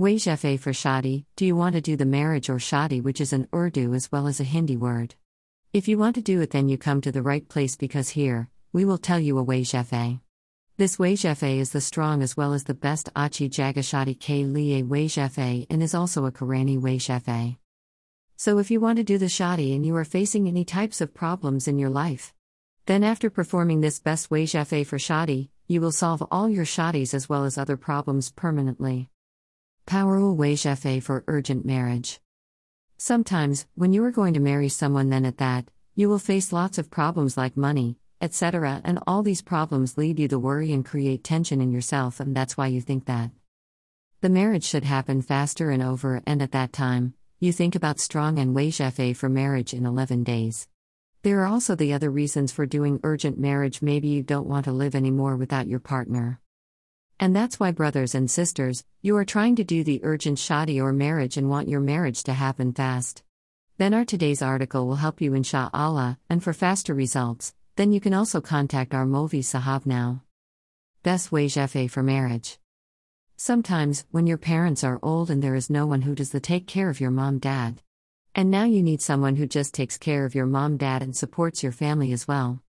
Wazifa for Shadi, do you want to do the marriage or Shadi, which is an Urdu as well as a Hindi word? If you want to do it, then you come to the right place, because here, we will tell you a Wazifa. This Wazifa is the strong as well as the best Achi Jagashadi Ke Liye Wazifa, and is also a Qurani Wazifa. So if you want to do the Shadi and you are facing any types of problems in your life, then after performing this best Wazifa for Shadi, you will solve all your Shadis as well as other problems permanently. Powerful Wazifa for urgent marriage. Sometimes, when you are going to marry someone, then at that, you will face lots of problems like money, etc., and all these problems lead you to worry and create tension in yourself, and that's why you think that the marriage should happen faster and over, and at that time, you think about strong and Wazifa for marriage in 11 days. There are also the other reasons for doing urgent marriage. Maybe you don't want to live anymore without your partner. And that's why, brothers and sisters, you are trying to do the urgent Shadi or marriage and want your marriage to happen fast. Then our today's article will help you, insha'Allah, and for faster results, then you can also contact our Molvi Sahab now. Best Wazifa for marriage. Sometimes, when your parents are old and there is no one who does the take care of your mom dad, and now you need someone who just takes care of your mom dad and supports your family as well,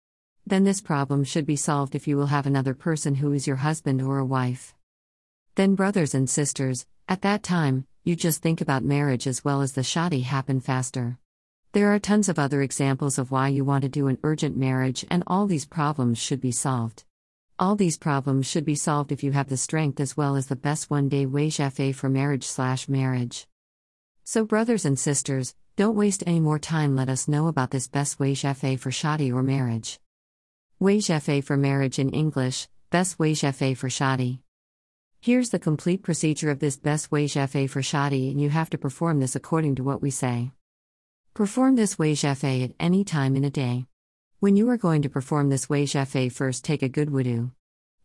then this problem should be solved if you will have another person who is your husband or a wife. Then, brothers and sisters, at that time, you just think about marriage as well as the Shadi happen faster. There are tons of other examples of why you want to do an urgent marriage, and all these problems should be solved. All these problems should be solved if you have the strength as well as the best one-day Wazifa for marriage. So, brothers and sisters, don't waste any more time. Let us know about this best Wazifa for Shadi or marriage. Wazifa for marriage in English, best Wazifa for Shadi. Here's the complete procedure of this best Wazifa for Shadi, and you have to perform this according to what we say. Perform this Wazifa at any time in a day. When you are going to perform this Wazifa, first take a good wudu.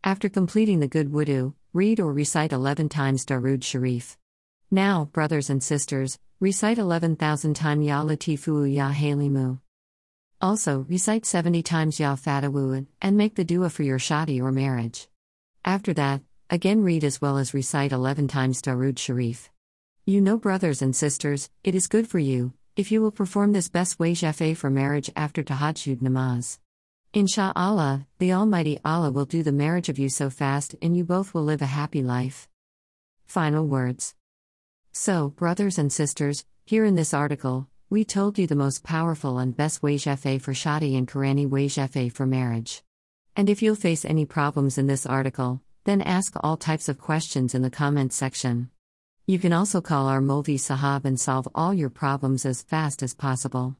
After completing the good wudu, read or recite 11 times Darud Sharif. Now, brothers and sisters, recite 11,000 times Ya Latifu Ya Halimu. Also, recite 70 times Ya Fadawu and make the dua for your Shadi or marriage. After that, again read as well as recite 11 times Darud Sharif. You know, brothers and sisters, it is good for you if you will perform this best Wazifa for marriage after Tahajjud Namaz. Insha'Allah, the Almighty Allah will do the marriage of you so fast, and you both will live a happy life. Final words. So, brothers and sisters, here in this article, we told you the most powerful and best Wazifa for Shadi and Qurani Wazifa for marriage. And if you'll face any problems in this article, then ask all types of questions in the comment section. You can also call our Molvi Sahab and solve all your problems as fast as possible.